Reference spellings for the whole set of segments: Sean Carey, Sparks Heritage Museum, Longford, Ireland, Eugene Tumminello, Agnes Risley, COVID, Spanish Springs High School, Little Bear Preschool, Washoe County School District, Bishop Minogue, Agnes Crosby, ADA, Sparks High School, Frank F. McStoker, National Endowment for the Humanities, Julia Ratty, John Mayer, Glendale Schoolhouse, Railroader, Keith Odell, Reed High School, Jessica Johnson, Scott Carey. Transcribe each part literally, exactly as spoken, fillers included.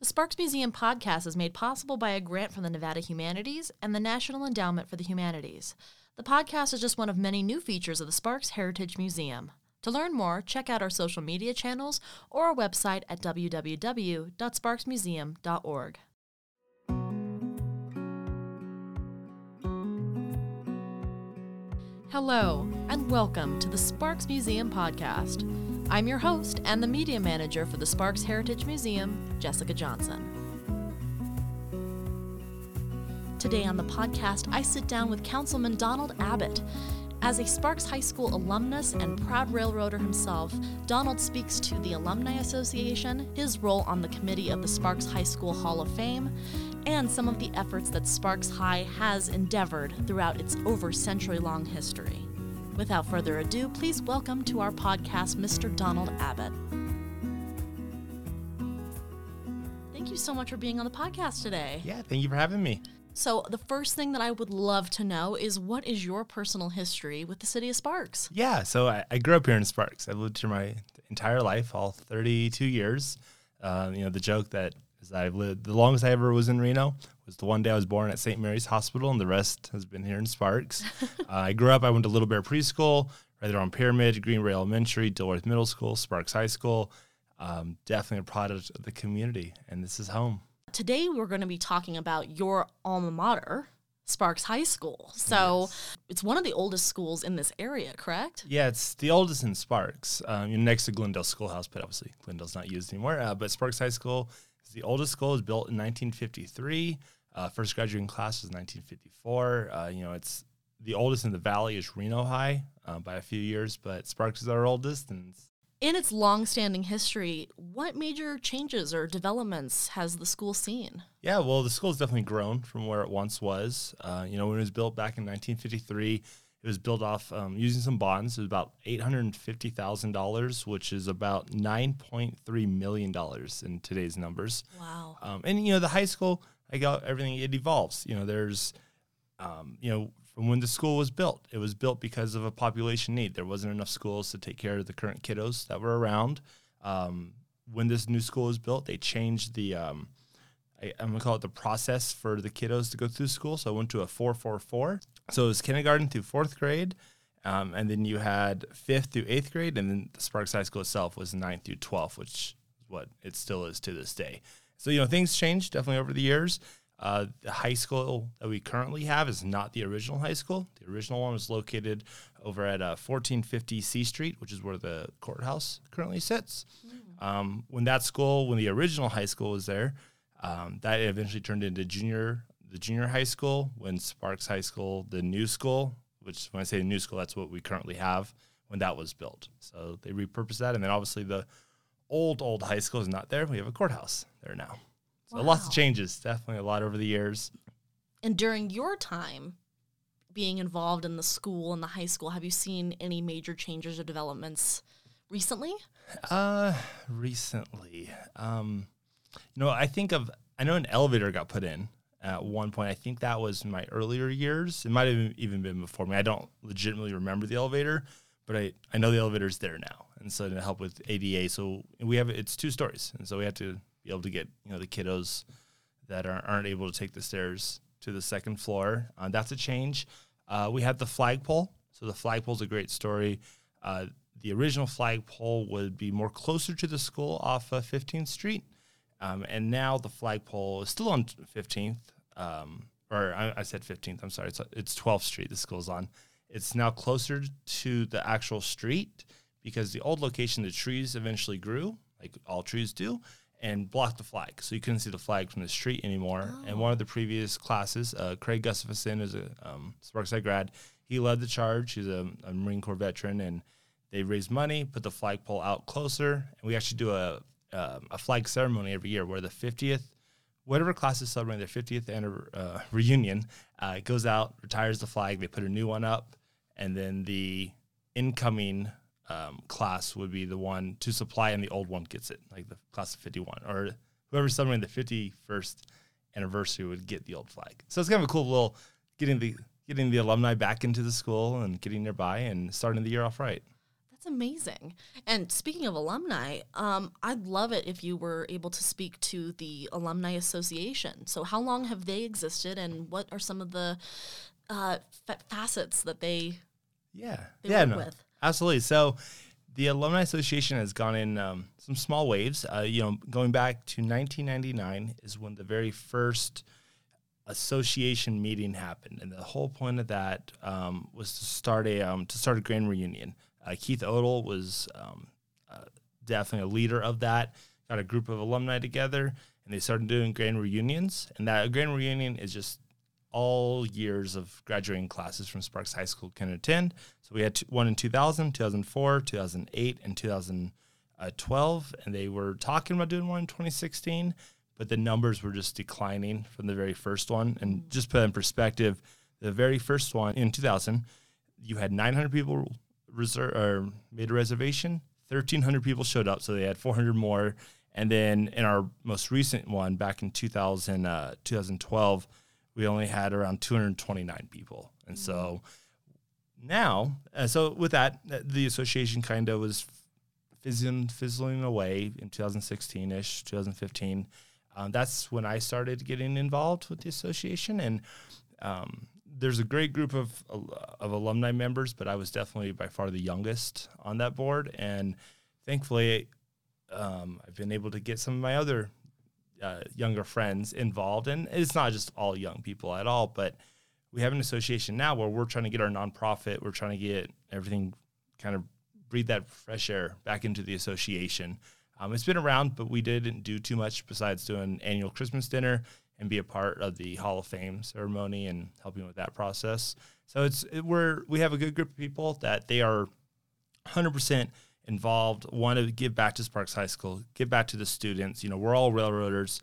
The Sparks Museum Podcast is made possible by a grant from the Nevada Humanities and the National Endowment for the Humanities. The podcast is just one of many new features of the Sparks Heritage Museum. To learn more, check out our social media channels or our website at w w w dot sparks museum dot org. Hello, and welcome to the Sparks Museum Podcast. I'm your host and the media manager for the Sparks Heritage Museum, Jessica Johnson. Today on the podcast, I sit down with Councilman Donald Abbott. As a Sparks High School alumnus and proud railroader himself, Donald speaks to the Alumni Association, his role on the committee of the Sparks High School Hall of Fame, and some of the efforts that Sparks High has endeavored throughout its over-century-long history. Without further ado, please welcome to our podcast, Mister Donald Abbott. Thank you so much for being on the podcast today. Yeah, thank you for having me. So the first thing that I would love to know is, what is your personal history with the city of Sparks? Yeah, so I, I grew up here in Sparks. I've lived here my entire life, all thirty-two years. Um, you know, the joke that is I've lived, the longest I ever was in Reno was the one day I was born at Saint Mary's Hospital, and the rest has been here in Sparks. uh, I grew up, I went to Little Bear Preschool, right there on Pyramid, Green Bay Elementary, Dilworth Middle School, Sparks High School. Um, definitely a product of the community, and this is home. Today we're going to be talking about your alma mater, Sparks High School. So yes. It's one of the oldest schools in this area, correct? Yeah, it's the oldest in Sparks, um, next to Glendale Schoolhouse, but obviously Glendale's not used anymore. Uh, but Sparks High School is the oldest school. It was built in nineteen fifty-three. Uh, first graduating class was nineteen fifty-four. Uh, you know, it's the oldest in the valley is Reno High uh, by a few years, but Sparks is our oldest, and it's in its long-standing history, what major changes or developments has the school seen? Yeah, well, the school's definitely grown from where it once was. Uh, you know, when it was built back in nineteen fifty-three, it was built off um, using some bonds. It was about eight hundred fifty thousand dollars, which is about nine point three million dollars in today's numbers. Wow. Um, and, you know, the high school, like everything, it evolves. You know, there's, um, you know, when the school was built, it was built because of a population need. There wasn't enough schools to take care of the current kiddos that were around. Um, when this new school was built, they changed the, um, I, I'm going to call it the process for the kiddos to go through school. So I went to a four four four. So it was kindergarten through fourth grade. Um, and then you had fifth through eighth grade. And then the Sparks High School itself was ninth through twelfth, which is what it still is to this day. So, you know, things changed definitely over the years. Uh, the high school that we currently have is not the original high school. The original one was located over at uh, fourteen fifty C Street, which is where the courthouse currently sits. Mm. Um, when that school, when the original high school was there, um, that eventually turned into junior, the junior high school. When Sparks High School, the new school, which when I say the new school, that's what we currently have, when that was built. So they repurposed that, and then obviously the old, old high school is not there. We have a courthouse there now. So wow. Lots of changes, definitely a lot over the years. And during your time being involved in the school and the high school, have you seen any major changes or developments recently? Uh, recently. Um, you know, I think of, I know an elevator got put in at one point. I think that was in my earlier years. It might have even been before me. I don't legitimately remember the elevator, but I, I know the elevator's there now. And so to help with A D A, so we have, it's two stories. And so we have to be able to get, you know, the kiddos that are, aren't able to take the stairs to the second floor. Uh, that's a change. Uh, we had the flagpole. So the flagpole's a great story. Uh, the original flagpole would be more closer to the school off of fifteenth Street. Um, and now the flagpole is still on fifteenth. Um, or I, I said fifteenth. I'm sorry. It's, it's twelfth Street the school's on. It's now closer to the actual street because the old location, the trees eventually grew, like all trees do, and blocked the flag. So you couldn't see the flag from the street anymore. Oh. And one of the previous classes, uh, Craig Gustafson is a um, Sparks High grad. He led the charge. He's a, a Marine Corps veteran. And they raised money, put the flagpole out closer. And we actually do a um, a flag ceremony every year where the fiftieth, whatever class is celebrating their fiftieth anniversary, uh, reunion, uh, goes out, retires the flag. They put a new one up. And then the incoming Um, class would be the one to supply, and the old one gets it, like the class of fifty-one, or whoever's celebrating the fifty-first anniversary would get the old flag. So it's kind of a cool little getting the getting the alumni back into the school and getting nearby and starting the year off right. That's amazing. And speaking of alumni, um, I'd love it if you were able to speak to the Alumni Association. So how long have they existed, and what are some of the uh, fa- facets that they, yeah. they yeah, work no, with? Absolutely. So the Alumni Association has gone in um, some small waves. Uh, you know, going back to nineteen ninety-nine is when the very first association meeting happened, and the whole point of that um, was to start a um, to start a grand reunion. Uh, Keith Odell was um, uh, definitely a leader of that. Got a group of alumni together, and they started doing grand reunions. And that grand reunion is just all years of graduating classes from Sparks High School can attend. So we had two, one in two thousand, two thousand four, two thousand eight, and two thousand twelve, and they were talking about doing one in twenty sixteen. But the numbers were just declining from the very first one. And just put that in perspective, the very first one in two thousand, you had nine hundred people reserve or made a reservation, thirteen hundred people showed up, so they had four hundred more. And then in our most recent one, back in two thousand, uh, two thousand twelve, we only had around two hundred twenty-nine people. And mm-hmm. so now, uh, so with that, the association kind of was fizzling, fizzling away in two thousand sixteen-ish, two thousand fifteen. Um, that's when I started getting involved with the association, and um, there's a great group of of alumni members, but I was definitely by far the youngest on that board, and thankfully um, I've been able to get some of my other uh, younger friends involved, and it's not just all young people at all, but we have an association now where we're trying to get our nonprofit, we're trying to get everything, kind of breathe that fresh air back into the association. Um, it's been around, but we didn't do too much besides doing annual Christmas dinner and be a part of the Hall of Fame ceremony and helping with that process. So it's it, we're we have a good group of people that they are one hundred percent involved, want to give back to Sparks High School, give back to the students. You know, we're all Railroaders,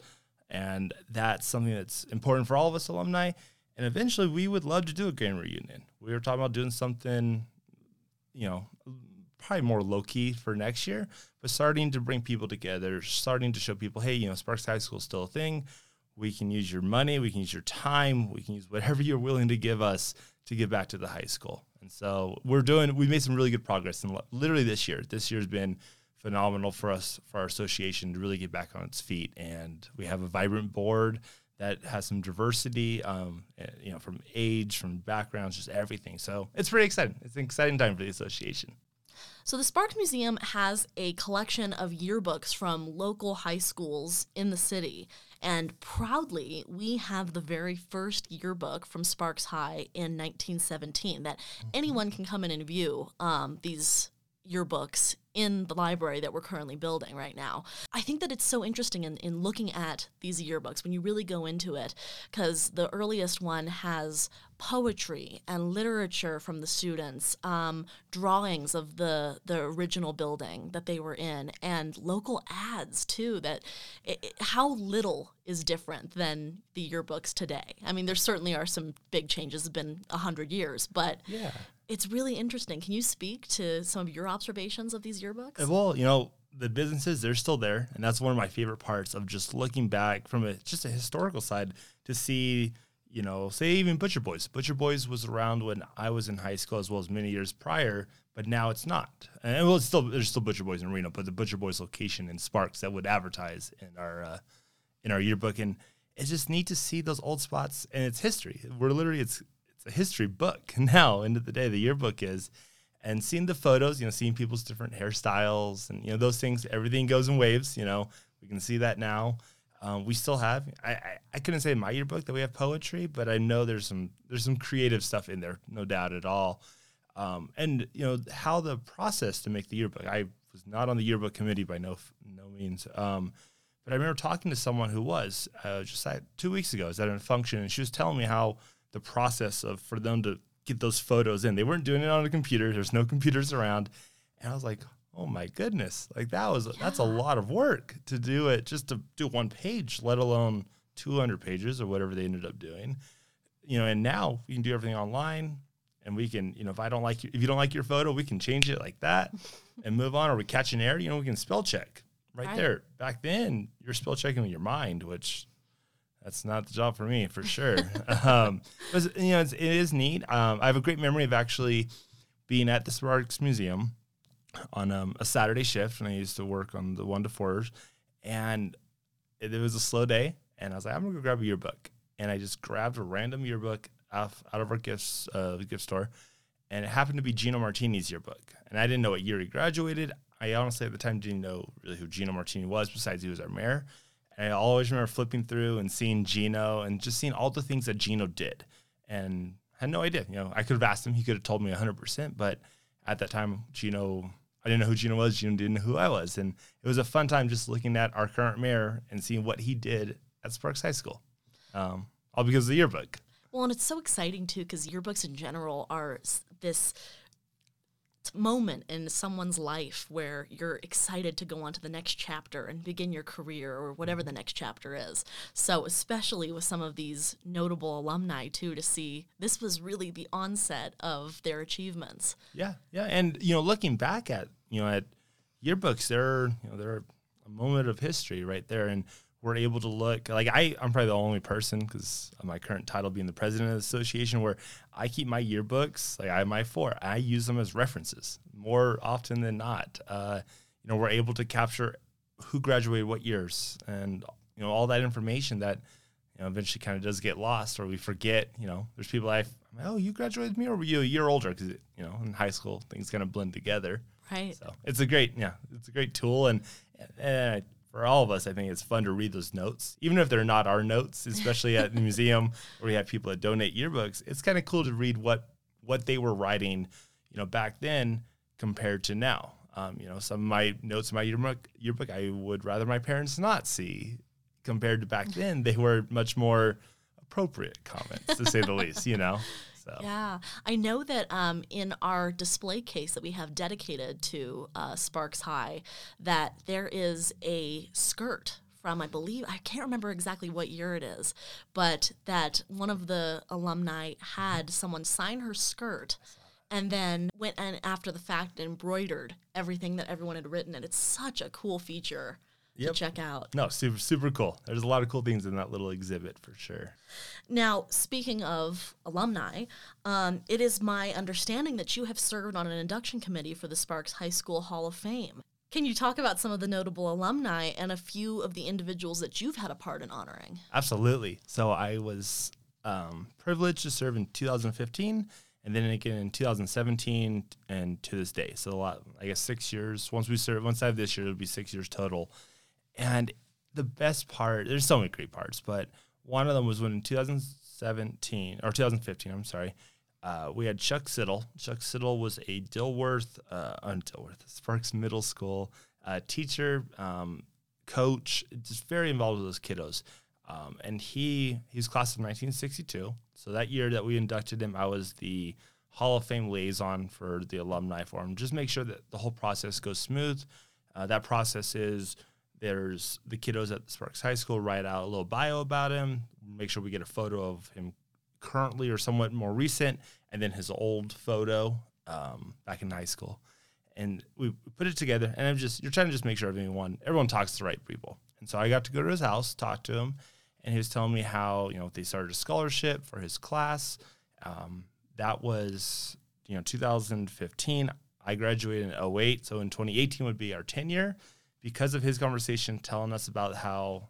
and that's something that's important for all of us alumni. And eventually, we would love to do a grand reunion. We were talking about doing something, you know, probably more low-key for next year, but starting to bring people together, starting to show people, hey, you know, Sparks High School is still a thing. We can use your money. We can use your time. We can use whatever you're willing to give us to give back to the high school. And so we're doing, we made some really good progress in literally this year. This year has been phenomenal for us, for our association to really get back on its feet. And we have a vibrant board that has some diversity, um, you know, from age, from backgrounds, just everything. So it's pretty exciting. It's an exciting time for the association. So the Sparks Museum has a collection of yearbooks from local high schools in the city. And proudly, we have the very first yearbook from Sparks High in nineteen seventeen that anyone can come in and view um, these yearbooks in the library that we're currently building right now. I think that it's so interesting in, in looking at these yearbooks when you really go into it, because the earliest one has poetry and literature from the students, um, drawings of the, the original building that they were in, and local ads too, that it, it, how little is different than the yearbooks today. I mean, there certainly are some big changes. It's been one hundred years, but yeah. It's really interesting. Can you speak to some of your observations of these yearbooks? Well, you know, the businesses, they're still there. And that's one of my favorite parts of just looking back from a, just a historical side to see, you know, say even Butcher Boys. Butcher Boys was around when I was in high school as well as many years prior, but now it's not. And well, it's still, there's still Butcher Boys in Reno, but the Butcher Boys location in Sparks that would advertise in our, uh, in our yearbook. And it's just neat to see those old spots and its history. We're literally, it's, a history book now, end of the day, the yearbook is, and seeing the photos, you know, seeing people's different hairstyles and, you know, those things, everything goes in waves, you know, we can see that now. Um, we still have, I, I, I couldn't say in my yearbook that we have poetry, but I know there's some, there's some creative stuff in there, no doubt at all. Um, and you know, how the process to make the yearbook, I was not on the yearbook committee by no, no means. Um, but I remember talking to someone who was, uh, just like two weeks ago, I was at a function, and she was telling me how the process of for them to get those photos in. They weren't doing it on a computer. There's no computers around. And I was like, oh my goodness. Like that was, yeah. That's a lot of work to do it, just to do one page, let alone two hundred pages or whatever they ended up doing. You know, and now we can do everything online, and we can, you know, if I don't like you, if you don't like your photo, we can change it like that and move on. Or we catch an error, you know, we can spell check right I, there. Back then you're spell checking with your mind, which that's not the job for me, for sure. um, but, you know, it's, it is neat. Um, I have a great memory of actually being at the Sparks Museum on um, a Saturday shift, and I used to work on the one to fours, and it, it was a slow day, and I was like, I'm gonna go grab a yearbook, and I just grabbed a random yearbook off, out of our gifts uh, gift store, and it happened to be Gino Martini's yearbook, and I didn't know what year he graduated. I honestly at the time didn't know really who Gino Martini was, besides he was our mayor, and I always remember flipping through and seeing Gino and just seeing all the things that Gino did, and I had no idea. You know, I could have asked him; he could have told me one hundred percent, but at that time, Gino. I didn't know who Gino was. Gino didn't know who I was. And it was a fun time just looking at our current mayor and seeing what he did at Sparks High School, um, all because of the yearbook. Well, and it's so exciting, too, because yearbooks in general are this moment in someone's life where you're excited to go on to the next chapter and begin your career or whatever the next chapter is. So especially with some of these notable alumni, too, to see this was really the onset of their achievements. Yeah, yeah. And, you know, looking back at, you know, at yearbooks, they're, you know, they're a moment of history right there. And we're able to look, like I, I'm probably the only person, because of my current title being the president of the association, where I keep my yearbooks, like I have my four, I use them as references more often than not. Uh, you know, we're able to capture who graduated what years and, you know, all that information that, you know, eventually kind of does get lost or we forget. You know, there's people I, I'm like, oh, you graduated with me or were you a year older? Because, you know, in high school, things kind of blend together. Right. So it's a great, yeah, it's a great tool. And, and I, for all of us, I think it's fun to read those notes, even if they're not our notes, especially at the museum where we have people that donate yearbooks. It's kind of cool to read what what they were writing, you know, back then compared to now. Um, you know, some of my notes in my yearbook, yearbook I would rather my parents not see compared to back then. They were much more appropriate comments, to say the least, you know. So. Yeah, I know that um, in our display case that we have dedicated to uh, Sparks High, that there is a skirt from, I believe, I can't remember exactly what year it is, but that one of the alumni had someone sign her skirt and then went and after the fact embroidered everything that everyone had written. And it's such a cool feature. Yep. To check out. No, super, super cool. There's a lot of cool things in that little exhibit for sure. Now, speaking of alumni, um, it is my understanding that you have served on an induction committee for the Sparks High School Hall of Fame. Can you talk about some of the notable alumni and a few of the individuals that you've had a part in honoring? Absolutely. So I was um, privileged to serve in two thousand fifteen and then again in two thousand seventeen and to this day. So a lot, I guess six years. Once we serve, once I have this year, it'll be six years total. And the best part, there's so many great parts, but one of them was when in two thousand seventeen, or two thousand fifteen, I'm sorry, uh, we had Chuck Sittle. Chuck Sittle was a Dilworth, uh, not Dilworth, Sparks Middle School uh, teacher, um, coach, just very involved with those kiddos. Um, and he, he was class of nineteen sixty-two. So that year that we inducted him, I was the Hall of Fame liaison for the alumni forum. Just make sure that the whole process goes smooth. Uh, that process is... There's the kiddos at Sparks High School write out a little bio about him, make sure we get a photo of him currently or somewhat more recent, and then his old photo um, back in high school. And we put it together, and I'm just you're trying to just make sure everyone everyone talks to the right people. And so I got to go to his house, talk to him, and he was telling me how, you know, they started a scholarship for his class. Um, that was, you know, two thousand fifteen. I graduated in oh eight, so in twenty eighteen would be our tenure. Because of his conversation telling us about how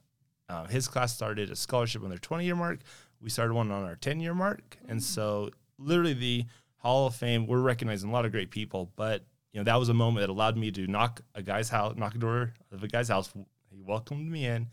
uh, his class started a scholarship on their twenty-year mark, we started one on our ten-year mark. Mm-hmm. And so literally the Hall of Fame, we're recognizing a lot of great people, but you know that was a moment that allowed me to knock a guy's house, knock a door of a guy's house. He welcomed me in.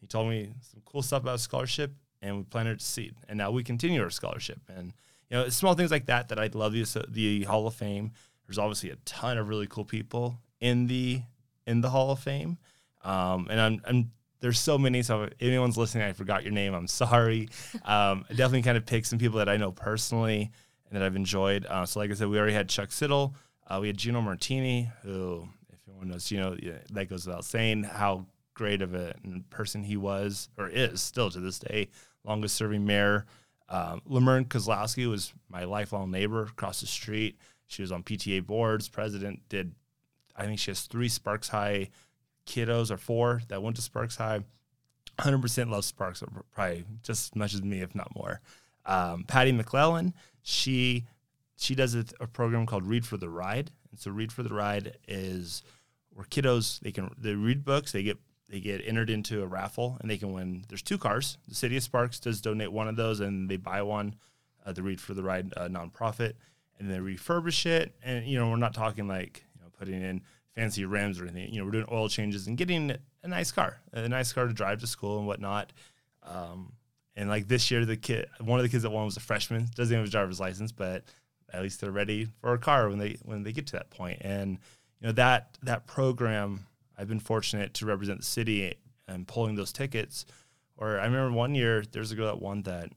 He told me some cool stuff about scholarship, and we planted a seed. And now we continue our scholarship. And you know, it's small things like that that I love the, the Hall of Fame. There's obviously a ton of really cool people in the in the Hall of Fame. Um, and I'm, I'm, there's so many, so if anyone's listening, I forgot your name, I'm sorry. Um, I definitely kind of picked some people that I know personally and that I've enjoyed. Uh, so like I said, we already had Chuck Sittle. Uh, we had Gino Martini, who, if anyone knows Gino, yeah, that goes without saying how great of a person he was, or is still to this day, longest serving mayor. Um, Lamern Kozlowski was my lifelong neighbor across the street. She was on P T A boards, president, did I think she has three Sparks High kiddos or four that went to Sparks High. one hundred percent love Sparks, probably just as much as me, if not more. Um, Patty McClellan, she she does a, a program called Read for the Ride. And so Read for the Ride is where kiddos, they can they read books, they get they get entered into a raffle, and they can win. There's two cars. The City of Sparks does donate one of those, and they buy one, uh, the Read for the Ride uh, nonprofit, and they refurbish it. And, you know, we're not talking like, you know, putting in fancy rims or anything. You know, we're doing oil changes and getting a nice car, a nice car to drive to school and whatnot. Um, and, like, this year, the kid, one of the kids that won was a freshman. Doesn't even have a driver's license, but at least they're ready for a car when they when they get to that point. And, you know, that that program, I've been fortunate to represent the city and pulling those tickets. Or I remember one year, there's a girl that won that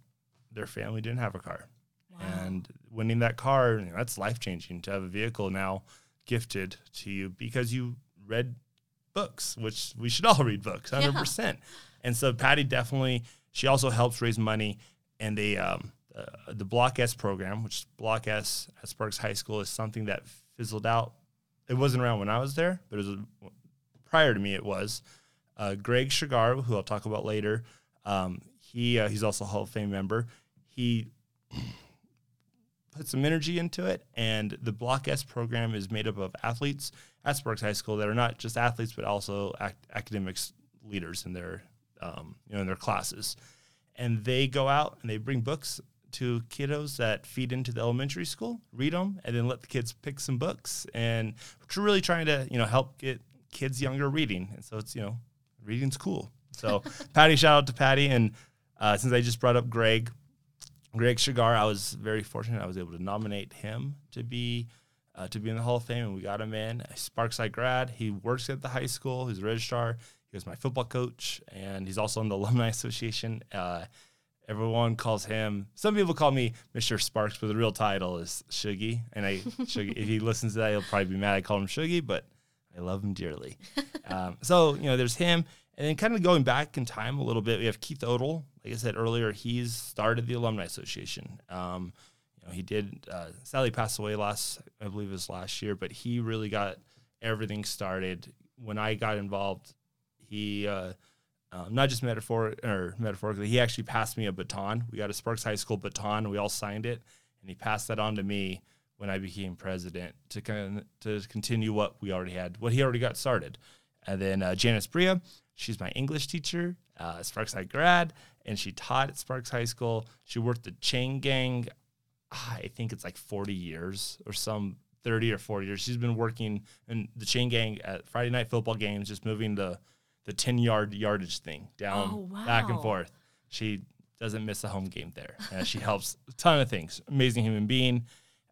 their family didn't have a car. Wow. And winning that car, you know, that's life-changing to have a vehicle now gifted to you because you read books, which we should all read books, one hundred percent. Yeah. And so Patty definitely, she also helps raise money. And they, um, uh, the Block S program, which Block S at Sparks High School is something that fizzled out. It wasn't around when I was there, but it was prior to me it was. Uh, Greg Shigar, who I'll talk about later, um, he uh, he's also a Hall of Fame member. He put some energy into it, and the Block S program is made up of athletes at Sparks High School that are not just athletes but also ac- academics leaders in their um, you know in their classes, and they go out and they bring books to kiddos that feed into the elementary school, read them, and then let the kids pick some books, and we're really trying to you know help get kids younger reading, and so it's you know reading's cool. So Patty, shout out to Patty, and uh, since I just brought up Greg. Greg Shigar, I was very fortunate. I was able to nominate him to be uh, to be in the Hall of Fame, and we got him in. A Sparks High grad. He works at the high school. He's a registrar. He was my football coach, and he's also in the Alumni Association. Uh, everyone calls him. Some people call me Mister Sparks, but the real title is Shuggy. And I, Shuggy, if he listens to that, he'll probably be mad I call him Shuggy, but I love him dearly. Um, so you know, there's him. And then kind of going back in time a little bit, we have Keith Odell. Like I said earlier, he's started the Alumni Association. Um, you know, he did uh, – sadly passed away last – I believe it was last year, but he really got everything started. When I got involved, he uh, um, – not just metaphor or metaphorically, he actually passed me a baton. We got a Sparks High School baton. We all signed it, and he passed that on to me when I became president to kind of, to continue what we already had, what he already got started. And then uh, Janice Brea. She's my English teacher, uh, Sparks High grad, and she taught at Sparks High School. She worked the chain gang, I think it's like forty years or some thirty or forty years. She's been working in the chain gang at Friday night football games, just moving the the ten-yard yardage thing down, oh, wow. back and forth. She doesn't miss a home game there. Uh, she helps a ton of things. Amazing human being.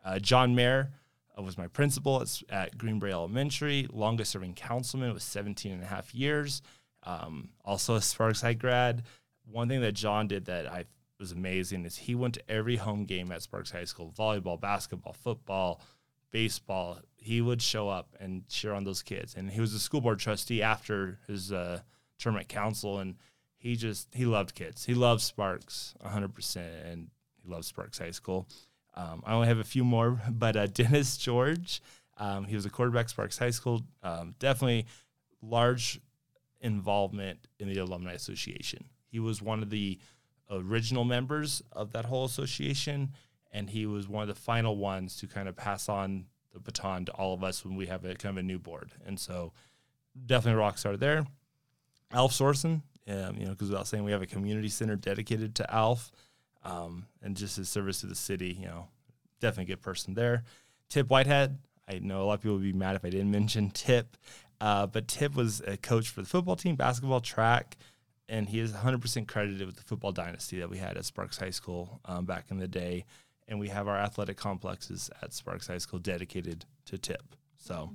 Uh, John Mayer uh, was my principal at, at Green Bay Elementary, longest-serving councilman with seventeen and a half years. Um, also a Sparks High grad. One thing that John did that I was amazing is he went to every home game at Sparks High School, volleyball, basketball, football, baseball. He would show up and cheer on those kids. And he was a school board trustee after his uh, term at council, and he just he loved kids. He loved Sparks one hundred percent, and he loved Sparks High School. Um, I only have a few more, but uh, Dennis George, um, he was a quarterback at Sparks High School. Um, definitely large involvement in the Alumni Association. He was one of the original members of that whole association, and he was one of the final ones to kind of pass on the baton to all of us when we have a kind of a new board. And so definitely a rock star there. Alf Sorsen, um, you know, because without saying, we have a community center dedicated to Alf, um, and just his service to the city, you know, definitely a good person there. Tip Whitehead, I know a lot of people would be mad if I didn't mention Tip. Uh, but Tip was a coach for the football team, basketball, track, and he is one hundred percent credited with the football dynasty that we had at Sparks High School um, back in the day. And we have our athletic complexes at Sparks High School dedicated to Tip. So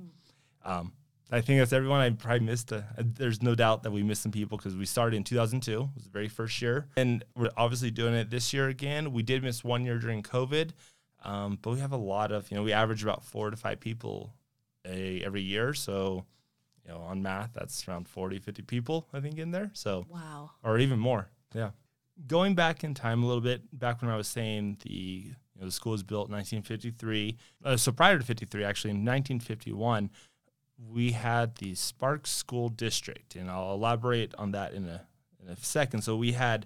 um, I think that's everyone. I probably missed. A, there's no doubt that we missed some people because we started in two thousand two. It was the very first year. And we're obviously doing it this year again. We did miss one year during COVID, um, but we have a lot of, you know, we average about four to five people a, every year. So you know, on math, that's around forty, fifty people, I think, in there. So, wow. Or even more. Yeah. Going back in time a little bit, back when I was saying the, you know, the school was built in nineteen fifty-three. Uh, so prior to fifty-three, actually, in nineteen fifty-one, we had the Sparks School District. And I'll elaborate on that in a, in a second. So we had,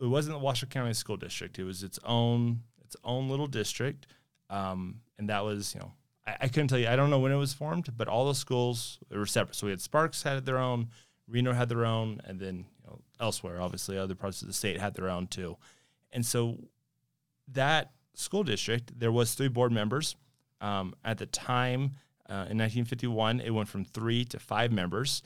it wasn't the Washoe County School District. It was its own, its own little district. Um, and that was, you know, I, I couldn't tell you. I don't know when it was formed, but all the schools were separate. So we had Sparks had their own, Reno had their own, and then you know, elsewhere, obviously, other parts of the state had their own too. And so that school district, there was three board members. Um, at the time, uh, in nineteen fifty-one, it went from three to five members.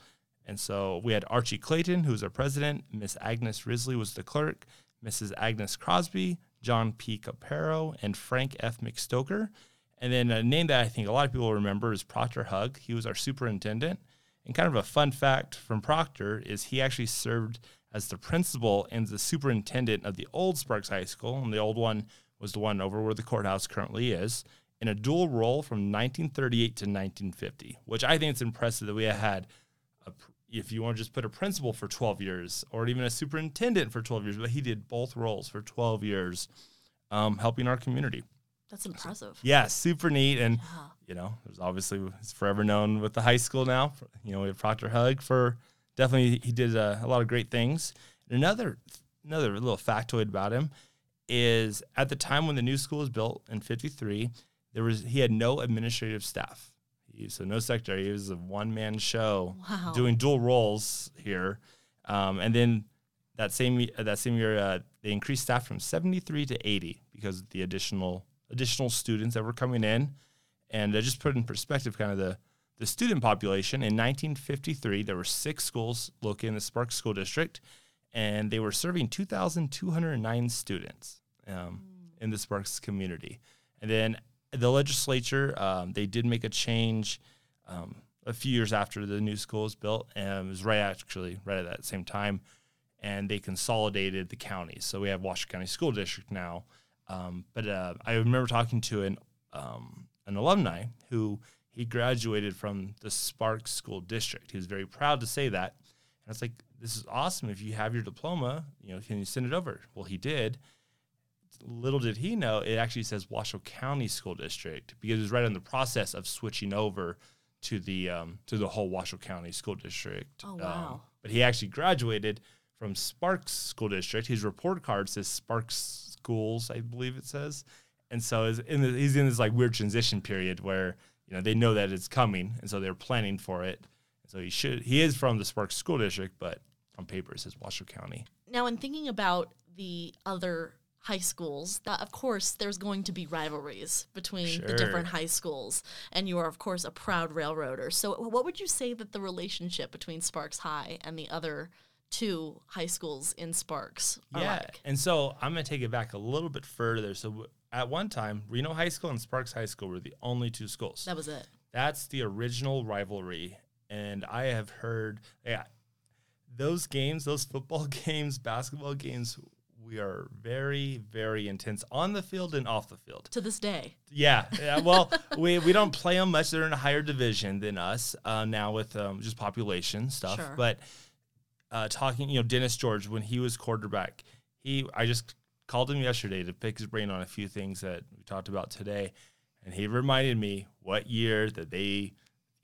And so we had Archie Clayton, who was our president. Miss Agnes Risley was the clerk. Missus Agnes Crosby, John P. Caparo, and Frank F. McStoker. And then a name that I think a lot of people remember is Proctor Hug. He was our superintendent. And kind of a fun fact from Proctor is he actually served as the principal and the superintendent of the old Sparks High School, and the old one was the one over where the courthouse currently is, in a dual role from nineteen thirty-eight to nineteen fifty, which I think it's impressive that we had, a, if you want to just put a principal for twelve years or even a superintendent for twelve years, but he did both roles for twelve years, um, helping our community. That's impressive. Yeah, super neat. And, yeah. you know, there's obviously it's forever known with the high school now. You know, we have Proctor Hug for definitely he did a, a lot of great things. And another, another little factoid about him is at the time when the new school was built in fifty-three, there was he had no administrative staff. He, so no secretary. He was a one-man show wow. doing dual roles here. Um, and then that same that same year, uh, they increased staff from seventy-three to eighty because of the additional additional students that were coming in. And I just put in perspective kind of the, the student population. In nineteen fifty-three, there were six schools located in the Sparks School District, and they were serving two thousand two hundred nine students um, mm. in the Sparks community. And then the legislature, um, they did make a change um, a few years after the new school was built, and it was right actually right at that same time, and they consolidated the counties. So we have Washoe County School District now. Um, but uh, I remember talking to an um, an alumni who he graduated from the Sparks School District. He was very proud to say that. And I was like, this is awesome. If you have your diploma, you know, can you send it over? Well, he did. Little did he know, it actually says Washoe County School District because it was right in the process of switching over to the um, to the whole Washoe County School District. Oh, wow. Um, but he actually graduated from Sparks School District. His report card says Sparks Schools, I believe it says, and so is in the, he's in this like weird transition period where you know they know that it's coming, and so they're planning for it. So he should he is from the Sparks School District, but on paper it says Washoe County. Now, in thinking about the other high schools, that of course there's going to be rivalries between sure. the different high schools, and you are of course a proud Railroader. So, what would you say that the relationship between Sparks High and the other two high schools in Sparks are yeah, like? And so I'm going to take it back a little bit further. So w- at one time, Reno High School and Sparks High School were the only two schools. That was it. That's the original rivalry, and I have heard yeah, those games, those football games, basketball games, we are very, very intense on the field and off the field. To this day. Yeah. yeah well, we, we don't play them much. They're in a higher division than us uh, now with um, just population stuff. Sure. But Uh, talking, you know, Dennis George, when he was quarterback, he I just called him yesterday to pick his brain on a few things that we talked about today, and he reminded me what year that they,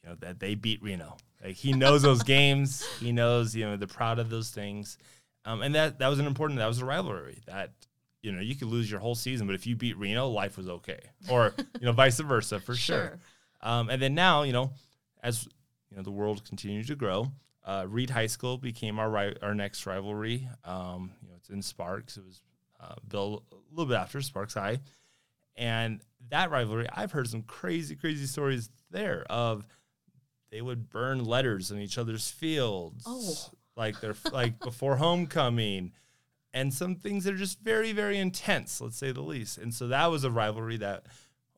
you know, that they beat Reno. Like he knows those games, he knows, you know, they're proud of those things, um, and that that was an important that was a rivalry that you know you could lose your whole season, but if you beat Reno, life was okay, or you know, vice versa for sure. sure. Um, and then now, you know, as you know, the world continues to grow. Uh, Reed High School became our ri- our next rivalry. Um, you know, it's in Sparks. It was uh, built a little bit after Sparks High, and that rivalry. I've heard some crazy, crazy stories there of they would burn letters in each other's fields, oh. like they're like before homecoming, and some things that are just very, very intense. Let's say the least. And so that was a rivalry that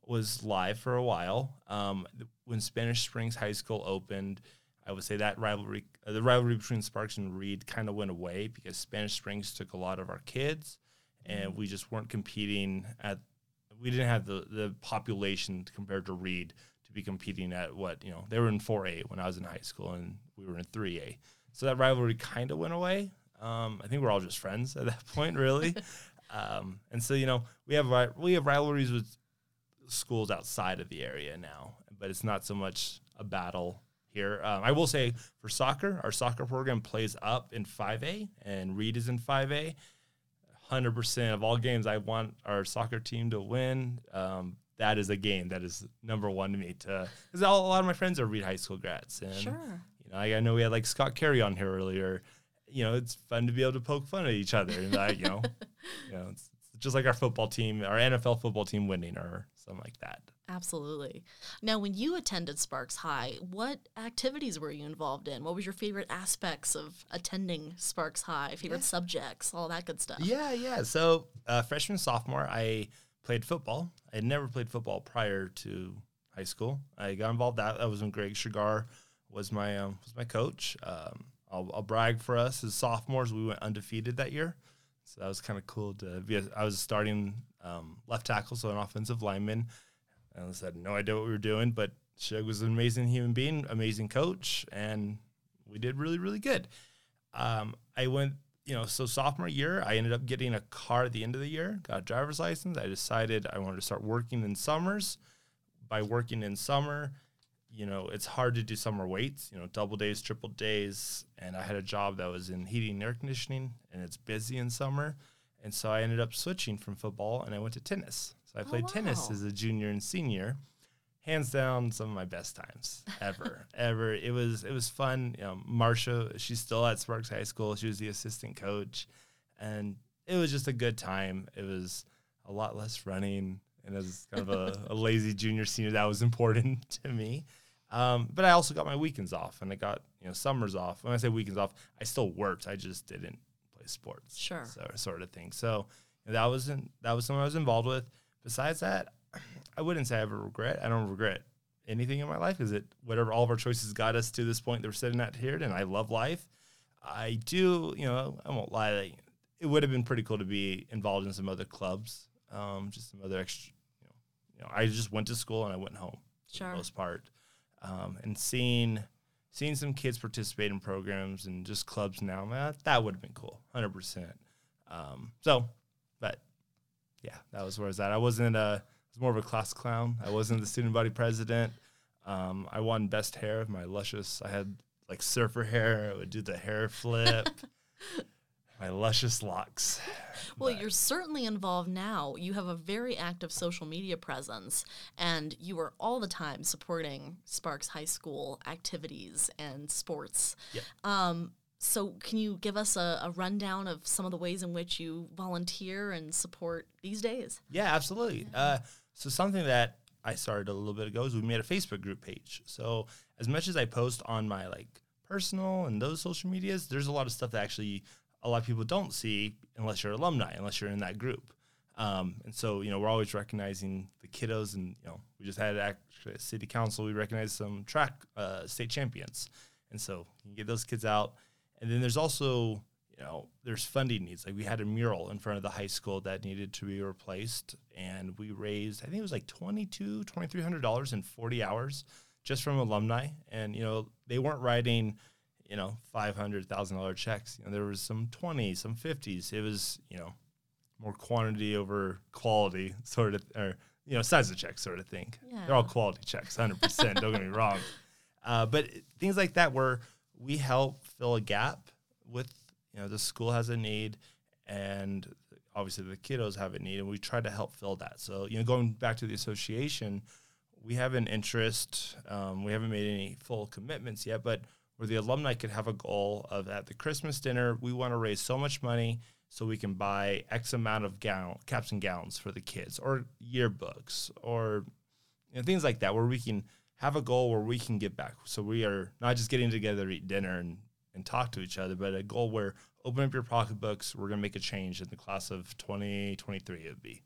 was live for a while. Um, when Spanish Springs High School opened, I would say that rivalry, uh, the rivalry between Sparks and Reed kind of went away because Spanish Springs took a lot of our kids, and mm-hmm. we just weren't competing at, we didn't have the, the population compared to Reed to be competing at what, you know, they were in four A when I was in high school, and we were in three A. So that rivalry kind of went away. Um, I think we're all just friends at that point, really. um, and so, you know, we have we have rivalries with schools outside of the area now, but it's not so much a battle. Here. Um, I will say for soccer, our soccer program plays up in five A, and Reed is in five A. one hundred percent of all games I want our soccer team to win, um, that is a game that is number one to me. To because a lot of my friends are Reed High School grads, and sure. you know, I, I know we had like Scott Carey on here earlier. You know, it's fun to be able to poke fun at each other, and that, you know, you know, it's just like our football team, our N F L football team winning or something like that. Absolutely. Now, when you attended Sparks High, what activities were you involved in? What was your favorite aspects of attending Sparks High, favorite yeah. subjects, all that good stuff? Yeah, yeah. So uh, freshman, sophomore, I played football. I had never played football prior to high school. I got involved. That, that was when Greg Shigar was my um, was my coach. Um, I'll, I'll brag for us as sophomores, we went undefeated that year. So that was kind of cool to be. A, I was starting um, left tackle, so an offensive lineman. I had no idea what we were doing, but Shug was an amazing human being, amazing coach, and we did really, really good. Um, I went, you know, so sophomore year, I ended up getting a car at the end of the year, got a driver's license. I decided I wanted to start working in summers. By working in summer, you know, it's hard to do summer weights, you know, double days, triple days, and I had a job that was in heating and air conditioning, and it's busy in summer, and so I ended up switching from football, and I went to tennis. I played oh, wow. tennis as a junior and senior, hands down some of my best times ever, ever. It was it was fun. You know, Marsha, she's still at Sparks High School. She was the assistant coach, and it was just a good time. It was a lot less running, and as kind of a, a lazy junior senior, that was important to me. Um, but I also got my weekends off, and I got you know summers off. When I say weekends off, I still worked. I just didn't play sports, sure, so, sort of thing. So you know, that wasn't that was something I was involved with. Besides that, I wouldn't say I ever regret. I don't regret anything in my life. Is it whatever all of our choices got us to this point that we're sitting at here, and I love life. I do, you know, I won't lie. Like, it would have been pretty cool to be involved in some other clubs, um, just some other extra, you know, you know, I just went to school and I went home sure. for the most part. Um, and seeing seeing some kids participate in programs and just clubs now, man, that would have been cool, one hundred percent. Um, so, but. Yeah, that was where I was at. I wasn't a, I was more of a class clown. I wasn't the student body president. Um, I won best hair of my luscious. I had like surfer hair. I would do the hair flip. My luscious locks. Well, but. You're certainly involved now. You have a very active social media presence, and you are all the time supporting Sparks High School activities and sports. Yep. Um, So can you give us a, a rundown of some of the ways in which you volunteer and support these days? Yeah, absolutely. Yeah. Uh, so something that I started a little bit ago is we made a Facebook group page. So as much as I post on my like personal and those social medias, there's a lot of stuff that actually a lot of people don't see unless you're alumni, unless you're in that group. Um, and so, you know, we're always recognizing the kiddos, and, you know, we just had actually at city council, we recognized some track uh, state champions. And so you can get those kids out. And then there's also, you know, there's funding needs. Like we had a mural in front of the high school that needed to be replaced, and we raised, I think it was like twenty-two hundred dollars, twenty-three hundred dollars in forty hours just from alumni. And, you know, they weren't writing, you know, five hundred thousand dollars checks. You know, there was some twenties, some fifties. It was, you know, more quantity over quality sort of, or, you know, size of check sort of thing. Yeah. They're all quality checks, one hundred percent, don't get me wrong. Uh, but things like that were... We help fill a gap with, you know, the school has a need, and obviously the kiddos have a need, and we try to help fill that. So, you know, going back to the association, we have an interest. Um, we haven't made any full commitments yet, but where the alumni could have a goal of at the Christmas dinner, we want to raise so much money so we can buy X amount of gown, caps and gowns for the kids, or yearbooks, or you know, things like that, where we can have a goal where we can give back. So we are not just getting together to eat dinner and, and talk to each other, but a goal where open up your pocketbooks, we're going to make a change in the class of twenty twenty-three it would be.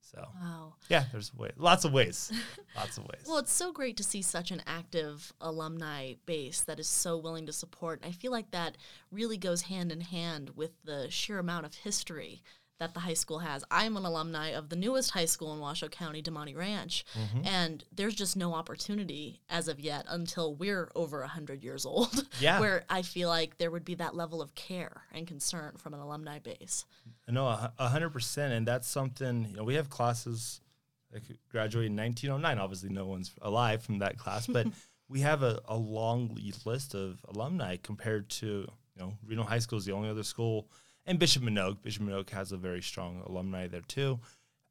So, wow. Yeah, there's way, lots of ways, lots of ways. Well, it's so great to see such an active alumni base that is so willing to support. I feel like that really goes hand in hand with the sheer amount of history that the high school has. I'm an alumni of the newest high school in Washoe County, Damani Ranch, mm-hmm. and there's just no opportunity as of yet until we're over one hundred years old, yeah. where I feel like there would be that level of care and concern from an alumni base. No, one hundred percent, and that's something, you know, we have classes that graduated in nineteen oh nine. Obviously, no one's alive from that class, but we have a, a long list of alumni compared to, you know, Reno High School is the only other school. And Bishop Minogue. Bishop Minogue has a very strong alumni there, too.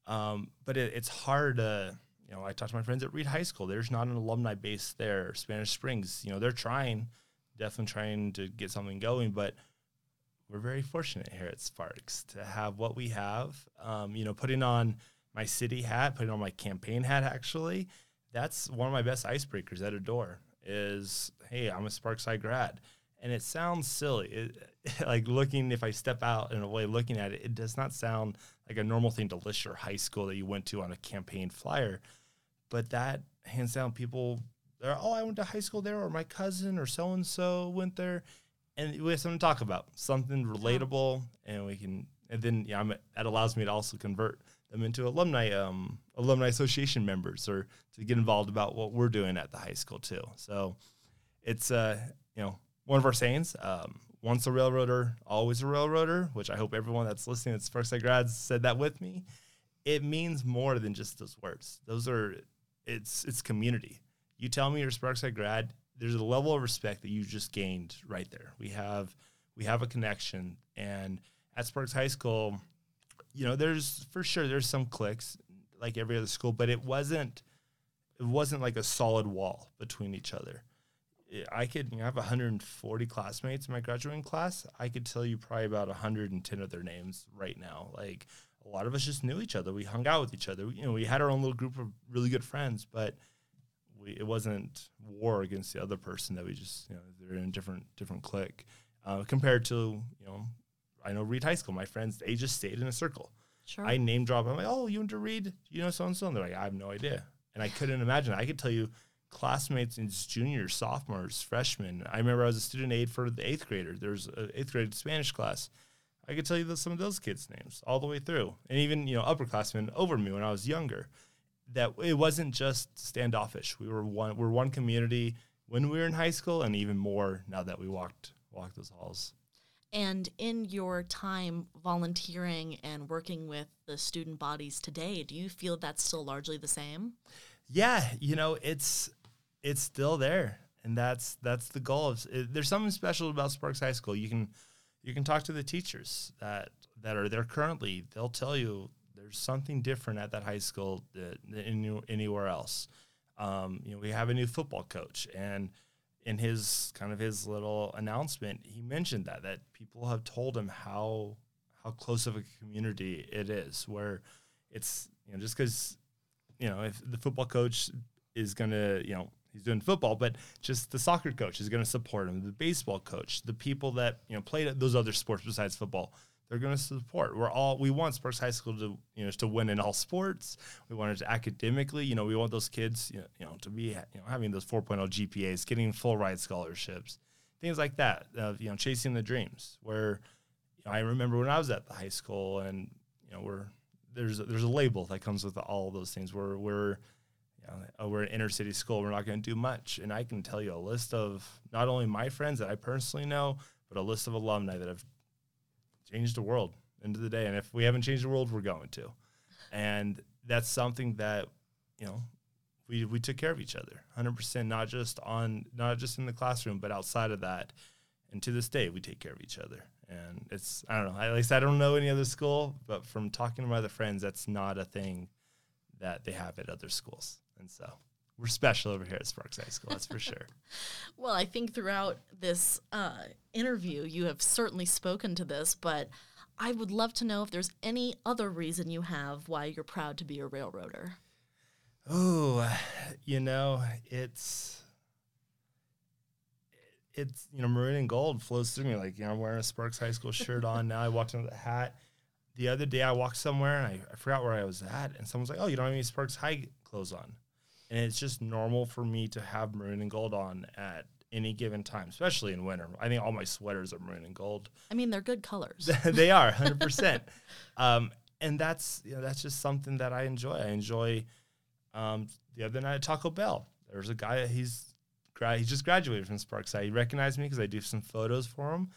Um, but it, it's hard to, You know, I talked to my friends at Reed High School. There's not an alumni base there. Spanish Springs, you know, they're trying, definitely trying to get something going, but we're very fortunate here at Sparks to have what we have. Um, you know, putting on my city hat, putting on my campaign hat, actually, that's one of my best icebreakers at a door is, hey, I'm a Sparks High grad. And it sounds silly. It, like looking, if I step out in a way looking at it, it does not sound like a normal thing to list your high school that you went to on a campaign flyer. But that, hands down, people, they're, oh, I went to high school there, or my cousin or so-and-so went there. And we have something to talk about, something relatable. And we can, and then yeah, I'm, that allows me to also convert them into alumni, um, alumni association members, or to get involved about what we're doing at the high school too. So it's, uh, you know, one of our sayings, um, once a railroader, always a railroader, which I hope everyone that's listening at Sparks High grads said that with me. It means more than just those words. Those are, it's it's community. You tell me you're a Sparks High grad, there's a level of respect that you just gained right there. We have we have a connection. And at Sparks High School, you know, there's for sure there's some cliques like every other school, but it wasn't it wasn't like a solid wall between each other. I could, you know, I have one hundred forty classmates in my graduating class. I could tell you probably about one hundred ten of their names right now. Like, a lot of us just knew each other. We hung out with each other. We, you know, we had our own little group of really good friends, but we, it wasn't war against the other person that we just, you know, they're in a different, different clique. Uh, compared to, you know, I know Reed High School. My friends, they just stayed in a circle. Sure. I name drop. I'm like, oh, you went to Reed? You know so-and-so? And they're like, I have no idea. And I couldn't imagine. I could tell you classmates in juniors, sophomores, freshmen. I remember I was a student aide for the eighth grader. There's an eighth grade Spanish class. I could tell you some of those kids' names all the way through. And even, you know, upperclassmen over me when I was younger. That it wasn't just standoffish. We were one we're one community when we were in high school, and even more now that we walked walked those halls. And in your time volunteering and working with the student bodies today, do you feel that's still largely the same? Yeah, you know, it's it's still there, and that's that's the goal. It, there's something special about Sparks High School. You can you can talk to the teachers that, that are there currently. They'll tell you there's something different at that high school than, than anywhere else. Um, you know, we have a new football coach, and in his kind of his little announcement, he mentioned that that people have told him how how close of a community it is, where it's, you know, just because, you know, if the football coach is going to, you know, he's doing football, but just the soccer coach is going to support him. The baseball coach, the people that, you know, played those other sports besides football, they're going to support. We're all, we want Sparks High School to, you know, to win in all sports. We want it to academically, you know, we want those kids, you know, you know to be, you know, having those four point oh G P As, getting full ride scholarships, things like that, uh, you know, chasing the dreams. Where, you know, I remember when I was at the high school, and, you know, we're, there's, there's a label that comes with all of those things. We're, we're, you know, oh, we're an inner city school. We're not going to do much. And I can tell you a list of not only my friends that I personally know, but a list of alumni that have changed the world into the day. And if we haven't changed the world, we're going to. And that's something that, you know, we, we took care of each other one hundred percent, not just on, not just in the classroom, but outside of that. And to this day, we take care of each other. And it's, I don't know, at least I don't know any other school, but from talking to my other friends, that's not a thing that they have at other schools. And so we're special over here at Sparks High School, that's for sure. Well, I think throughout this uh, interview, you have certainly spoken to this, but I would love to know if there's any other reason you have why you're proud to be a railroader. Oh, you know, it's... It's, you know, maroon and gold flows through me. Like, you know, I'm wearing a Sparks High School shirt on now. I walked in with a hat. The other day I walked somewhere, and I, I forgot where I was at, and someone's like, oh, you don't have any Sparks High clothes on. And it's just normal for me to have maroon and gold on at any given time, especially in winter. I think all my sweaters are maroon and gold. I mean, they're good colors. They are, one hundred percent. um, and that's, you know, that's just something that I enjoy. I enjoy um, the other night at Taco Bell. There's a guy, he's... He just graduated from Sparks High. He recognized me because I do some photos for him,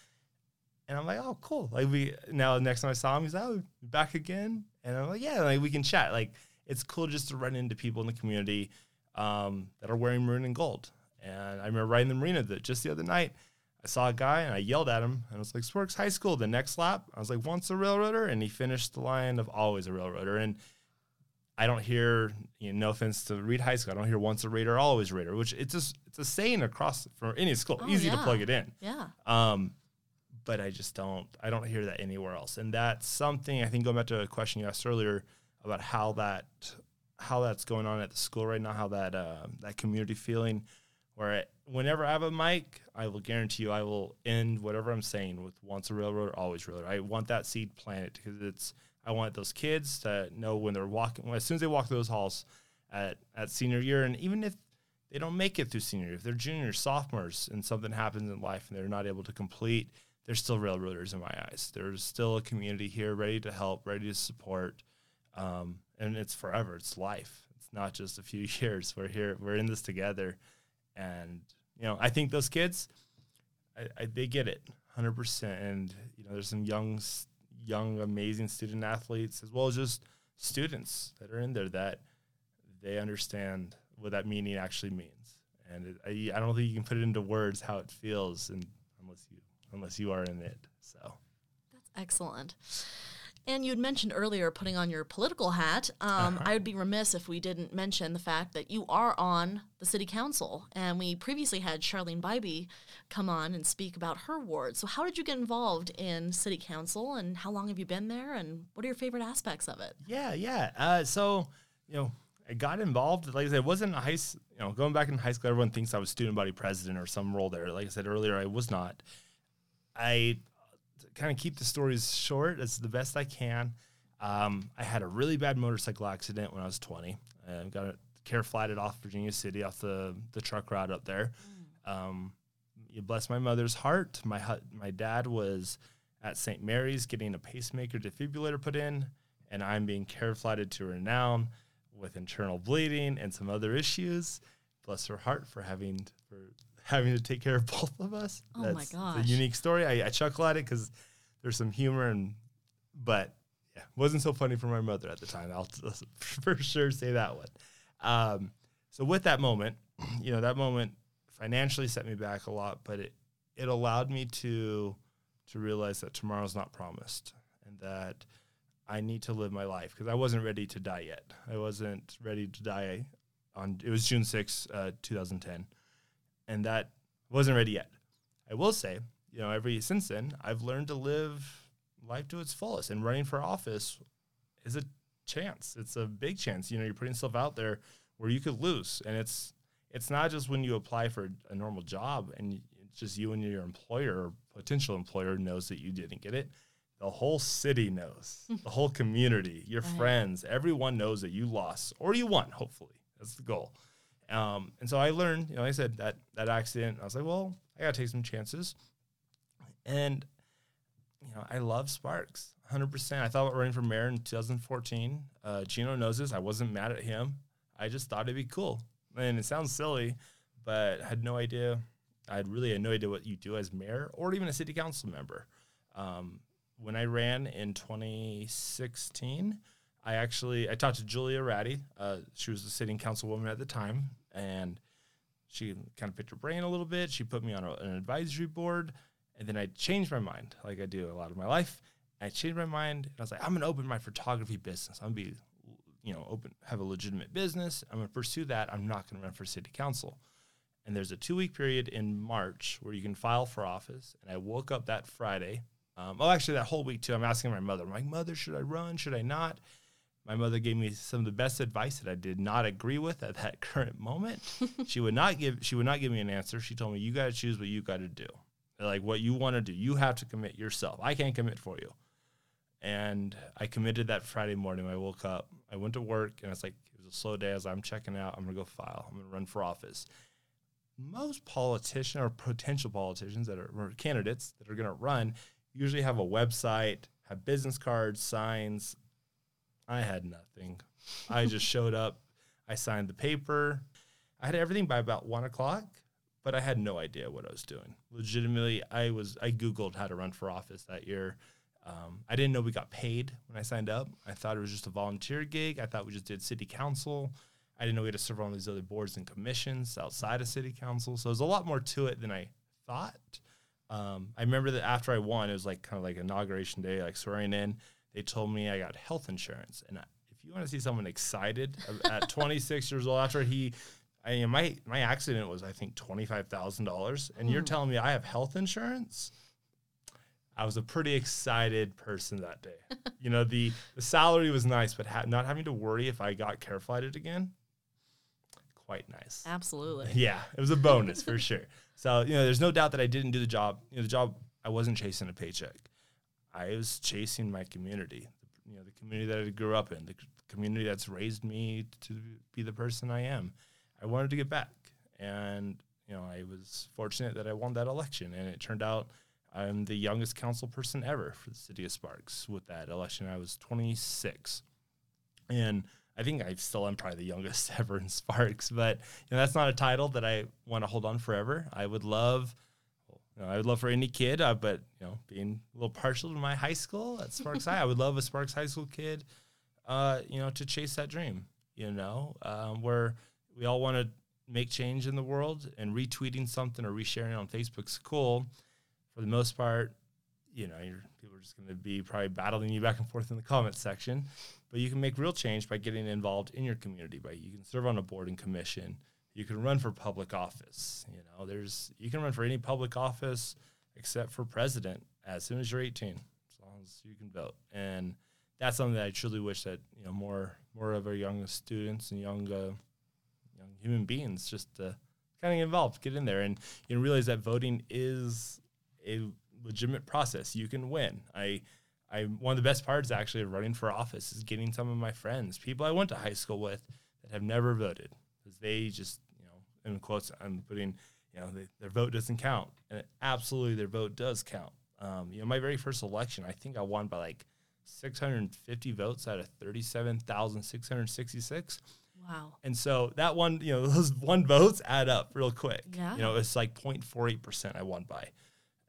and I'm like, "Oh, cool!" Like we now, next time I saw him, he's like, "Oh, back again," and I'm like, "Yeah, like we can chat." Like it's cool just to run into people in the community um, that are wearing maroon and gold. And I remember riding the marina that just the other night. I saw a guy and I yelled at him, and I was like, "Sparks High School!" The next lap, I was like, "Once a railroader," and he finished the line of "Always a railroader." And I don't hear, you know, no offense to Reed High School, I don't hear once a Raider, always Raider, which it's just it's a saying across for any school. Oh, easy yeah. to plug it in. Yeah. Um, but I just don't I don't hear that anywhere else. And that's something I think going back to a question you asked earlier about how that how that's going on at the school right now, how that uh, that community feeling where it, whenever I have a mic, I will guarantee you I will end whatever I'm saying with once a Railroader, always Railroader. I want that seed planted because it's I want those kids to know when they're walking, well, as soon as they walk through those halls at, at senior year, and even if they don't make it through senior year, if they're juniors, sophomores, and something happens in life and they're not able to complete, they're still Railroaders in my eyes. There's still a community here ready to help, ready to support, um, and it's forever. It's life. It's not just a few years. We're here. We're in this together, and you know, I think those kids, I, I, they get it one hundred percent. And you know, there's some young. young, amazing student athletes, as well as just students that are in there that they understand what that meaning actually means. And it, I, I don't think you can put it into words how it feels, and unless you unless you are in it. So that's excellent. And you had mentioned earlier putting on your political hat. Um, uh-huh. I would be remiss if we didn't mention the fact that you are on the city council, and we previously had Charlene Bybee come on and speak about her ward. So how did you get involved in city council, and how long have you been there, and what are your favorite aspects of it? Yeah, yeah. Uh, so, you know, I got involved. Like I said, it wasn't a high school, you know, going back in high school, everyone thinks I was student body president or some role there. Like I said earlier, I was not. I... kind of keep the stories short as the best I can. Um, I had a really bad motorcycle accident when I was twenty. I got a care flatted off Virginia City off the, the truck route up there. Mm. Um, you bless my mother's heart. My my dad was at Saint Mary's getting a pacemaker defibrillator put in, and I'm being care flatted to Renown with internal bleeding and some other issues. Bless her heart for having for having to take care of both of us. Oh, that's, my gosh. It's a unique story. I, I chuckle at it because there's some humor, and but yeah, wasn't so funny for my mother at the time. I'll for sure say that one. Um, so with that moment, you know, that moment financially set me back a lot, but it, it allowed me to to realize that tomorrow's not promised and that I need to live my life because I wasn't ready to die yet. I wasn't ready to die on, it was June sixth, uh, two thousand ten. And that wasn't ready yet. I will say, you know, every since then, I've learned to live life to its fullest. And running for office is a chance. It's a big chance. You know, you're putting yourself out there where you could lose. And it's it's not just when you apply for a normal job and it's just you and your employer or potential employer knows that you didn't get it. The whole city knows. The whole community, your right. friends, everyone knows that you lost or you won, hopefully. That's the goal. Um, and so I learned, you know, like I said, that, that accident, I was like, well, I got to take some chances. And, you know, I love Sparks, one hundred percent. I thought about running for mayor in two thousand fourteen. Uh, Gino knows this. I wasn't mad at him. I just thought it'd be cool. And it sounds silly, but I had no idea. I had really had no idea what you do as mayor or even a city council member. Um, when I ran in twenty sixteen, I actually, I talked to Julia Ratty. Uh, she was the sitting councilwoman at the time. And she kind of picked her brain a little bit. She put me on a, an advisory board. And then I changed my mind, like I do a lot of my life. I changed my mind. And I was like, I'm going to open my photography business. I'm going to be, you know, open, have a legitimate business. I'm going to pursue that. I'm not going to run for city council. And there's a two-week period in March where you can file for office. And I woke up that Friday. Um, oh, actually, that whole week, too, I'm asking my mother. I'm like, Mother, should I run? Should I not? My mother gave me some of the best advice that I did not agree with at that current moment. she would not give she would not give me an answer. She told me, you got to choose what you got to do. Like, what you want to do. You have to commit yourself. I can't commit for you. And I committed that Friday morning. I woke up. I went to work, and it's like, it was a slow day. I was like, I'm checking out. I'm going to go file. I'm going to run for office. Most politicians or potential politicians that are or candidates that are going to run usually have a website, have business cards, signs. I had nothing. I just showed up. I signed the paper. I had everything by about one o'clock, but I had no idea what I was doing. Legitimately, I was. I Googled how to run for office that year. Um, I didn't know we got paid when I signed up. I thought it was just a volunteer gig. I thought we just did city council. I didn't know we had to serve on these other boards and commissions outside of city council. So there's a lot more to it than I thought. Um, I remember that after I won, it was like kind of like inauguration day, like swearing in. They told me I got health insurance, and if you you want to see someone excited at twenty-six years old after he, I mean, my, my accident was, I think, twenty-five thousand dollars. And mm. you're telling me I have health insurance? I was a pretty excited person that day. You know, the, the salary was nice, but ha- not having to worry if I got care flighted again, quite nice. Absolutely. Yeah, it was a bonus for sure. So, you know, there's no doubt that I didn't do the job. You know, the job, I wasn't chasing a paycheck. I was chasing my community, you know, the community that I grew up in, the community that's raised me to be the person I am. I wanted to get back, and, you know, I was fortunate that I won that election, and it turned out I'm the youngest council person ever for the city of Sparks. With that election, I was twenty-six, and I think I still am probably the youngest ever in Sparks, but you know, that's not a title that I want to hold on forever. I would love... You know, I would love for any kid, uh, but you know, being a little partial to my high school at Sparks High, I would love a Sparks High School kid, uh, you know, to chase that dream. You know, um, where we all want to make change in the world, and retweeting something or resharing it on Facebook's cool. For the most part, you know, you're, people are just going to be probably battling you back and forth in the comments section, but you can make real change by getting involved in your community. By you can serve on a board and commission. You can run for public office. You know, there's you can run for any public office except for president as soon as you're eighteen, as long as you can vote. And that's something that I truly wish that, you know, more more of our young students and young uh, young human beings just uh, kind of get involved, get in there, and you know, realize that voting is a legitimate process. You can win. I I one of the best parts actually of running for office is getting some of my friends, people I went to high school with that have never voted. They just, you know, in quotes, I'm putting, you know, they, their vote doesn't count. And absolutely their vote does count. Um, you know, my very first election, I think I won by like six hundred fifty votes out of thirty-seven thousand six hundred sixty-six. Wow. And so that one, you know, those one votes add up real quick. Yeah. You know, it's like zero point four eight percent I won by.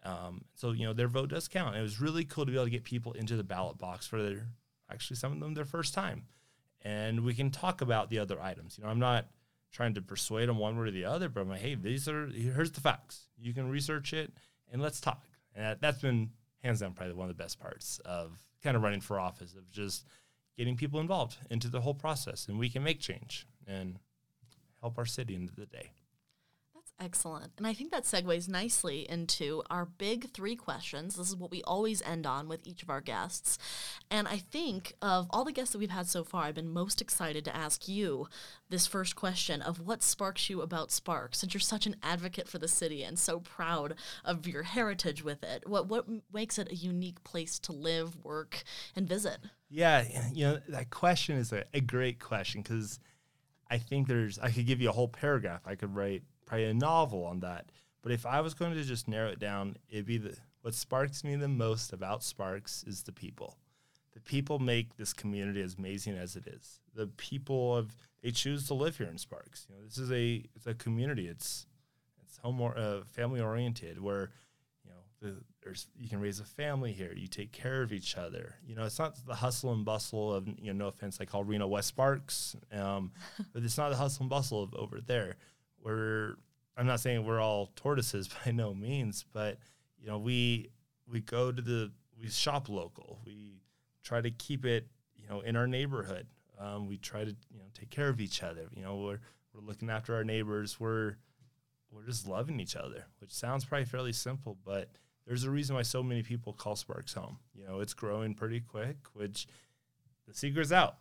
Um, so, you know, their vote does count. And it was really cool to be able to get people into the ballot box for their, actually some of them their first time. And we can talk about the other items. You know, I'm not trying to persuade them one way or the other, but I'm like, hey, these are, here's the facts. You can research it, and let's talk. And that, that's been, hands down, probably one of the best parts of kind of running for office, of just getting people involved into the whole process. And we can make change and help our city into the day. That's excellent. And I think that segues nicely into our big three questions. This is what we always end on with each of our guests. And I think of all the guests that we've had so far, I've been most excited to ask you this first question of what sparks you about Sparks, since you're such an advocate for the city and so proud of your heritage with it. What what makes it a unique place to live, work, and visit? Yeah, you know, that question is a, a great question, because I think there's, I could give you a whole paragraph. I could write probably a novel on that. But if I was going to just narrow it down, it'd be the, what sparks me the most about Sparks is the people. The people make this community as amazing as it is. The people of they choose to live here in Sparks. You know, this is a it's a community. It's it's home or, uh, family oriented, where you know the, there's you can raise a family here. You take care of each other. You know, it's not the hustle and bustle of, you know, no offense, I call Reno West Sparks, um, but it's not the hustle and bustle of over there. We're, I'm not saying we're all tortoises by no means, but, you know, we, we go to the, we shop local. We try to keep it, you know, in our neighborhood. Um, we try to, you know, take care of each other. You know, we're, we're looking after our neighbors. We're, we're just loving each other, which sounds probably fairly simple, but there's a reason why so many people call Sparks home. You know, it's growing pretty quick, which the secret's out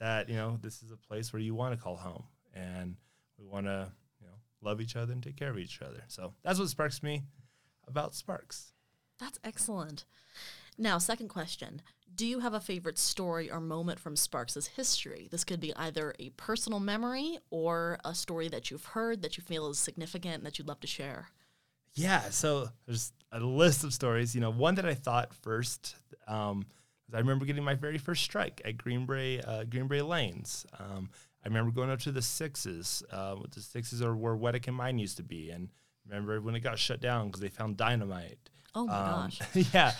that, you know, this is a place where you want to call home, and we want to love each other and take care of each other. So that's what sparks me about Sparks. That's excellent. Now, second question. Do you have a favorite story or moment from Sparks' history? This could be either a personal memory or a story that you've heard that you feel is significant and that you'd love to share. Yeah, so there's a list of stories. You know, one that I thought first, um, I remember getting my very first strike at Green Bay, uh, Green Bay Lanes. Um, I remember going up to the Sixes. Uh, the Sixes are where Weddick and mine used to be. And remember when it got shut down because they found dynamite. Oh, my um, gosh. Yeah.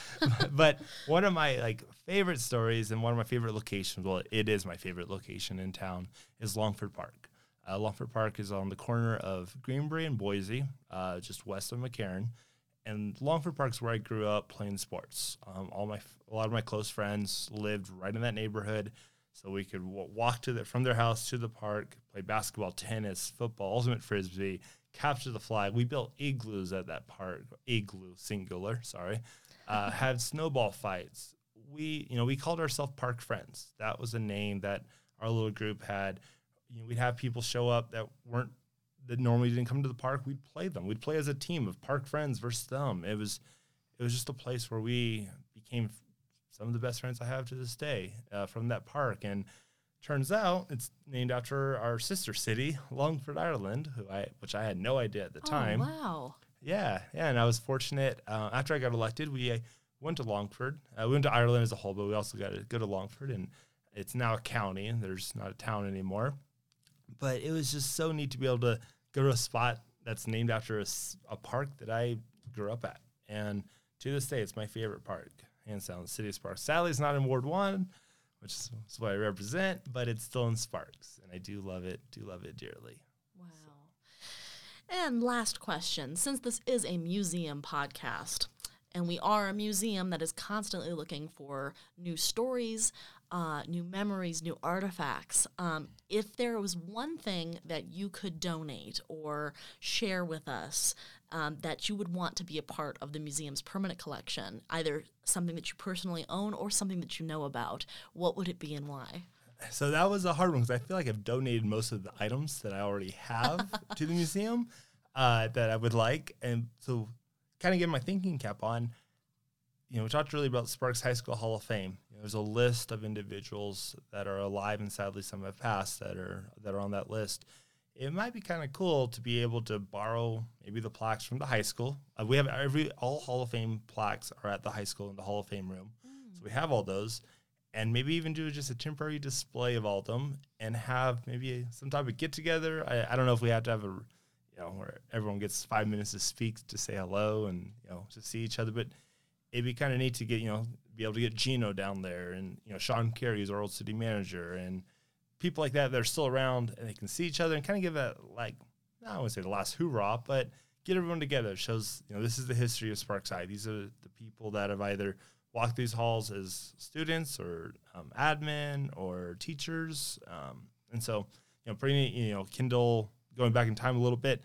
But one of my, like, favorite stories and one of my favorite locations, well, it is my favorite location in town, is Longford Park. Uh, Longford Park is on the corner of Green Bay and Boise, uh, just west of McCarran. And Longford Park is where I grew up playing sports. Um, all my, a lot of my close friends lived right in that neighborhood. So we could w- walk to the, from their house to the park, play basketball, tennis, football, ultimate frisbee, capture the flag. We built igloos at that park, igloo singular, sorry, uh, had snowball fights. We, you know, we called ourselves Park Friends. That was a name that our little group had. You know, we'd have people show up that weren't, that normally didn't come to the park. We'd play them. We'd play as a team of Park Friends versus them. It was, it was just a place where we became some of the best friends I have to this day uh, from that park. And turns out it's named after our sister city, Longford, Ireland, who I, which I had no idea at the oh, time. Wow. Yeah. Yeah. And I was fortunate. Uh, after I got elected, we uh, went to Longford. Uh, we went to Ireland as a whole, but we also got to go to Longford, and it's now a county and there's not a town anymore. But it was just so neat to be able to go to a spot that's named after a, a park that I grew up at. And to this day, it's my favorite park, hands down, the city of Sparks. Sadly, it's not in Ward one, which is what I represent, but it's still in Sparks. And I do love it, do love it dearly. Wow. So. And last question, since this is a museum podcast, and we are a museum that is constantly looking for new stories, uh, new memories, new artifacts. Um, if there was one thing that you could donate or share with us um, that you would want to be a part of the museum's permanent collection, either something that you personally own or something that you know about, what would it be and why? So that was a hard one because I feel like I've donated most of the items that I already have to the museum uh, that I would like. And so... kind of get my thinking cap on, you know, we talked really about Sparks High School Hall of Fame. You know, there's a list of individuals that are alive, and sadly some have passed, that are that are on that list. It might be kind of cool to be able to borrow maybe the plaques from the high school. Uh, we have every all Hall of Fame plaques are at the high school in the Hall of Fame room. Mm. So we have all those, and maybe even do just a temporary display of all of them and have maybe some type of get-together. I, I don't know if we have to have a you know, where everyone gets five minutes to speak, to say hello and, you know, to see each other. But it'd be kind of neat to get, you know, be able to get Gino down there and, you know, Sean Carey, who's our old city manager, and people like that that are still around and they can see each other and kind of give that, like, I don't want to say the last hoorah, but get everyone together. It shows, you know, this is the history of Sparks High. These are the people that have either walked these halls as students or um, admin or teachers. Um, and so, you know, pretty neat, you know, Kindle, going back in time a little bit,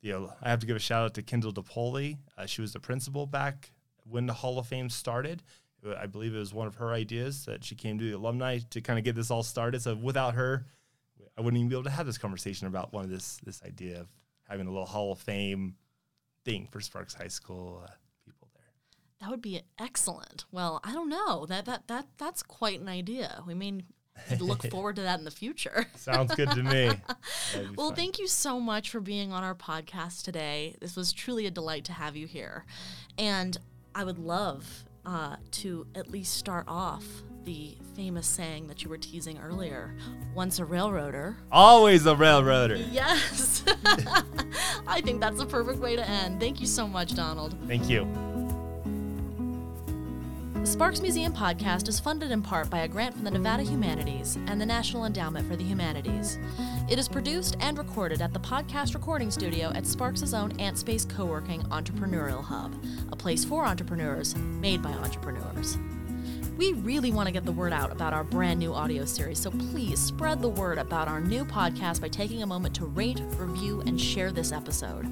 you know, I have to give a shout out to Kendall DePoli. Uh, she was the principal back when the Hall of Fame started. I believe it was one of her ideas that she came to the alumni to kind of get this all started. So without her, I wouldn't even be able to have this conversation about one of this this idea of having a little Hall of Fame thing for Sparks High School uh, people there. That would be excellent. Well, I don't know. That that that that's quite an idea. We mean. Look forward to that in the future. Sounds good to me. Well, fun. Thank you so much for being on our podcast today. This was truly a delight to have you here. And I would love uh, to at least start off the famous saying that you were teasing earlier. Once a railroader. Always a railroader. Yes. I think that's the perfect way to end. Thank you so much, Donald. Thank you. The Sparks Museum Podcast is funded in part by a grant from the Nevada Humanities and the National Endowment for the Humanities. It is produced and recorded at the podcast recording studio at Sparks' own AntSpace Coworking Entrepreneurial Hub, a place for entrepreneurs, made by entrepreneurs. We really want to get the word out about our brand new audio series, so please spread the word about our new podcast by taking a moment to rate, review, and share this episode.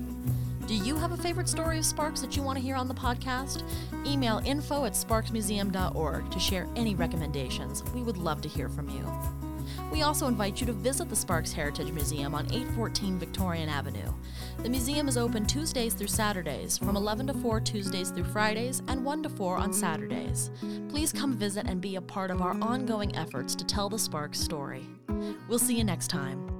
Do you have a favorite story of Sparks that you want to hear on the podcast? Email info at sparks museum dot org to share any recommendations. We would love to hear from you. We also invite you to visit the Sparks Heritage Museum on eight fourteen Victorian Avenue. The museum is open Tuesdays through Saturdays, from eleven to four Tuesdays through Fridays, and one to four on Saturdays. Please come visit and be a part of our ongoing efforts to tell the Sparks story. We'll see you next time.